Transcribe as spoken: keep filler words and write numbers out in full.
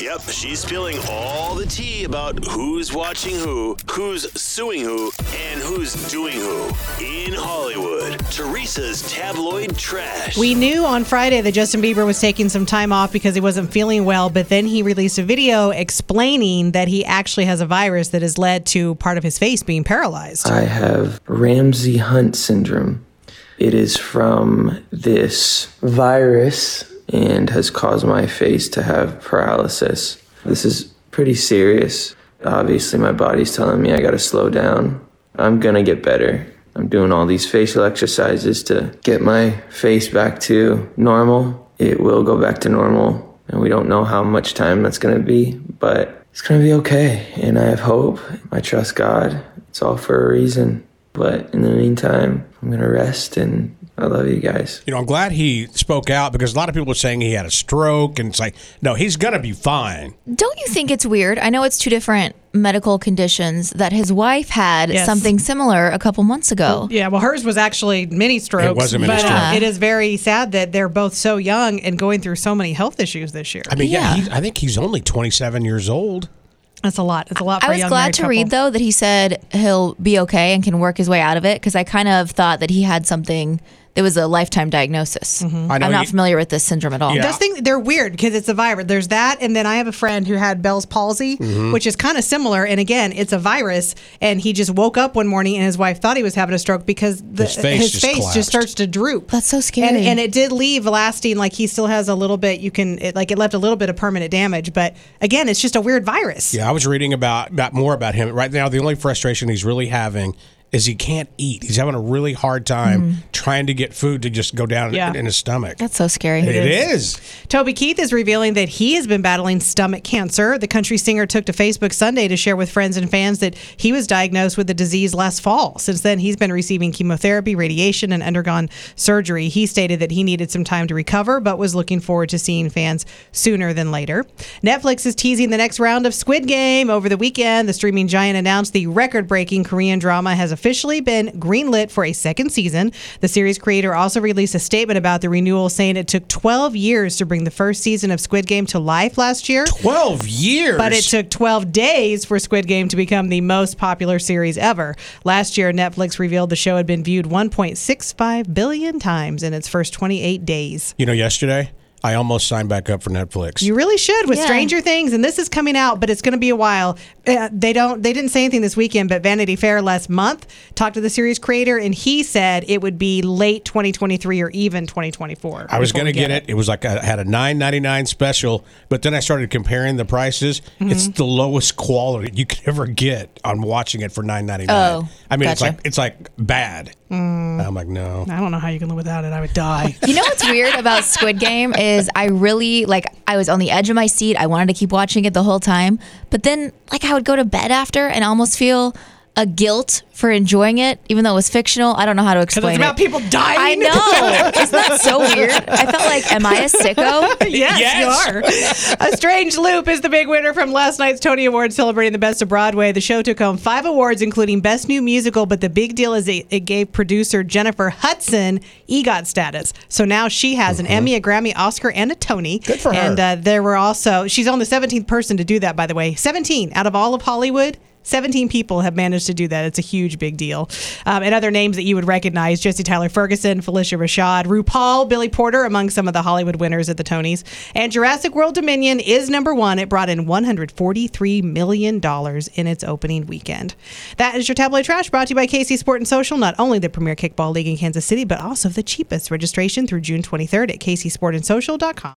Yep, she's spilling all the tea about who's watching who, who's suing who, and who's doing who. In Hollywood, Teresa's tabloid trash. We knew on Friday that Justin Bieber was taking some time off because he wasn't feeling well, but then he released a video explaining that he actually has a virus that has led to part of his face being paralyzed. I have Ramsay Hunt syndrome. It is from this virus and has caused my face to have paralysis. This is pretty serious. Obviously, my body's telling me I gotta slow down. I'm gonna get better. I'm doing all these facial exercises to get my face back to normal. It will go back to normal, and we don't know how much time that's gonna be, but it's gonna be okay, and I have hope. I trust God. It's all for a reason. But in the meantime, I'm going to rest, and I love you guys. You know, I'm glad he spoke out because a lot of people are saying he had a stroke, and it's like, no, he's going to be fine. Don't you think it's weird? I know it's two different medical conditions that his wife had yes. something similar a couple months ago. Yeah, well, hers was actually mini strokes. It was a mini but, stroke. Uh, it is very sad that they're both so young and going through so many health issues this year. I mean, yeah, yeah he's, I think he's only twenty-seven years old. That's a lot. It's a lot for a young married couple. I was glad to read, though, that he said he'll be okay and can work his way out of it, because I kind of thought that he had something that was a lifetime diagnosis. Mm-hmm. I know I'm not you, familiar with this syndrome at all. Yeah. Those things, they're weird because it's a virus. There's that, and then I have a friend who had Bell's palsy, mm-hmm. which is kind of similar, and again, it's a virus, and he just woke up one morning, and his wife thought he was having a stroke because the, his face, his just, face just starts to droop. That's so scary. And, and it did leave lasting, like he still has a little bit, you can, it, like it left a little bit of permanent damage, but again, it's just a weird virus. Yeah, I was reading about, about more about him. Right now, the only frustration he's really having is he can't eat. He's having a really hard time mm-hmm. trying to get food to just go down yeah. in his stomach. That's so scary. It, it is. is. Toby Keith is revealing that he has been battling stomach cancer. The country singer took to Facebook Sunday to share with friends and fans that he was diagnosed with the disease last fall. Since then, he's been receiving chemotherapy, radiation, and undergone surgery. He stated that he needed some time to recover, but was looking forward to seeing fans sooner than later. Netflix is teasing the next round of Squid Game. Over the weekend, the streaming giant announced the record-breaking Korean drama has a officially been greenlit for a second season. The series creator also released a statement about the renewal, saying it took twelve years to bring the first season of Squid Game to life last year. twelve years? But it took twelve days for Squid Game to become the most popular series ever. Last year, Netflix revealed the show had been viewed one point six five billion times in its first twenty-eight days. You know, yesterday, I almost signed back up for Netflix. You really should with yeah. Stranger Things, and this is coming out, but it's going to be a while. Uh, they don't. They didn't say anything this weekend, but Vanity Fair last month talked to the series creator, and he said it would be late twenty twenty-three or even twenty twenty-four. I was going to get, get it. it. It was like I had a nine ninety-nine special, but then I started comparing the prices. Mm-hmm. It's the lowest quality you could ever get on watching it for nine ninety-nine. Oh, I mean, gotcha. It's like it's like bad. Mm. I'm like, no. I don't know how you can live without it. I would die. You know what's weird about Squid Game is Is I really, like, I was on the edge of my seat. I wanted to keep watching it the whole time. But then, like, I would go to bed after and almost feel a guilt for enjoying it, even though it was fictional. I don't know how to explain it. Because it's about people dying. I know. Isn't that so weird? I felt like, am I a sicko? Yes, yes, you are. A Strange Loop is the big winner from last night's Tony Awards, celebrating the best of Broadway. The show took home five awards, including Best New Musical, but the big deal is it, it gave producer Jennifer Hudson EGOT status. So now she has mm-hmm. an Emmy, a Grammy, Oscar, and a Tony. Good for her. And uh, there were also, she's only the seventeenth person to do that, by the way. seventeen out of all of Hollywood. seventeen people have managed to do that. It's a huge, big deal. Um, and other names that you would recognize, Jesse Tyler Ferguson, Phylicia Rashad, RuPaul, Billy Porter, among some of the Hollywood winners at the Tonys. And Jurassic World Dominion is number one. It brought in one hundred forty-three million dollars in its opening weekend. That is your Tabloid Trash, brought to you by K C Sport and Social, not only the premier kickball league in Kansas City, but also the cheapest. Registration through June twenty-third at K C Sport and Social dot com.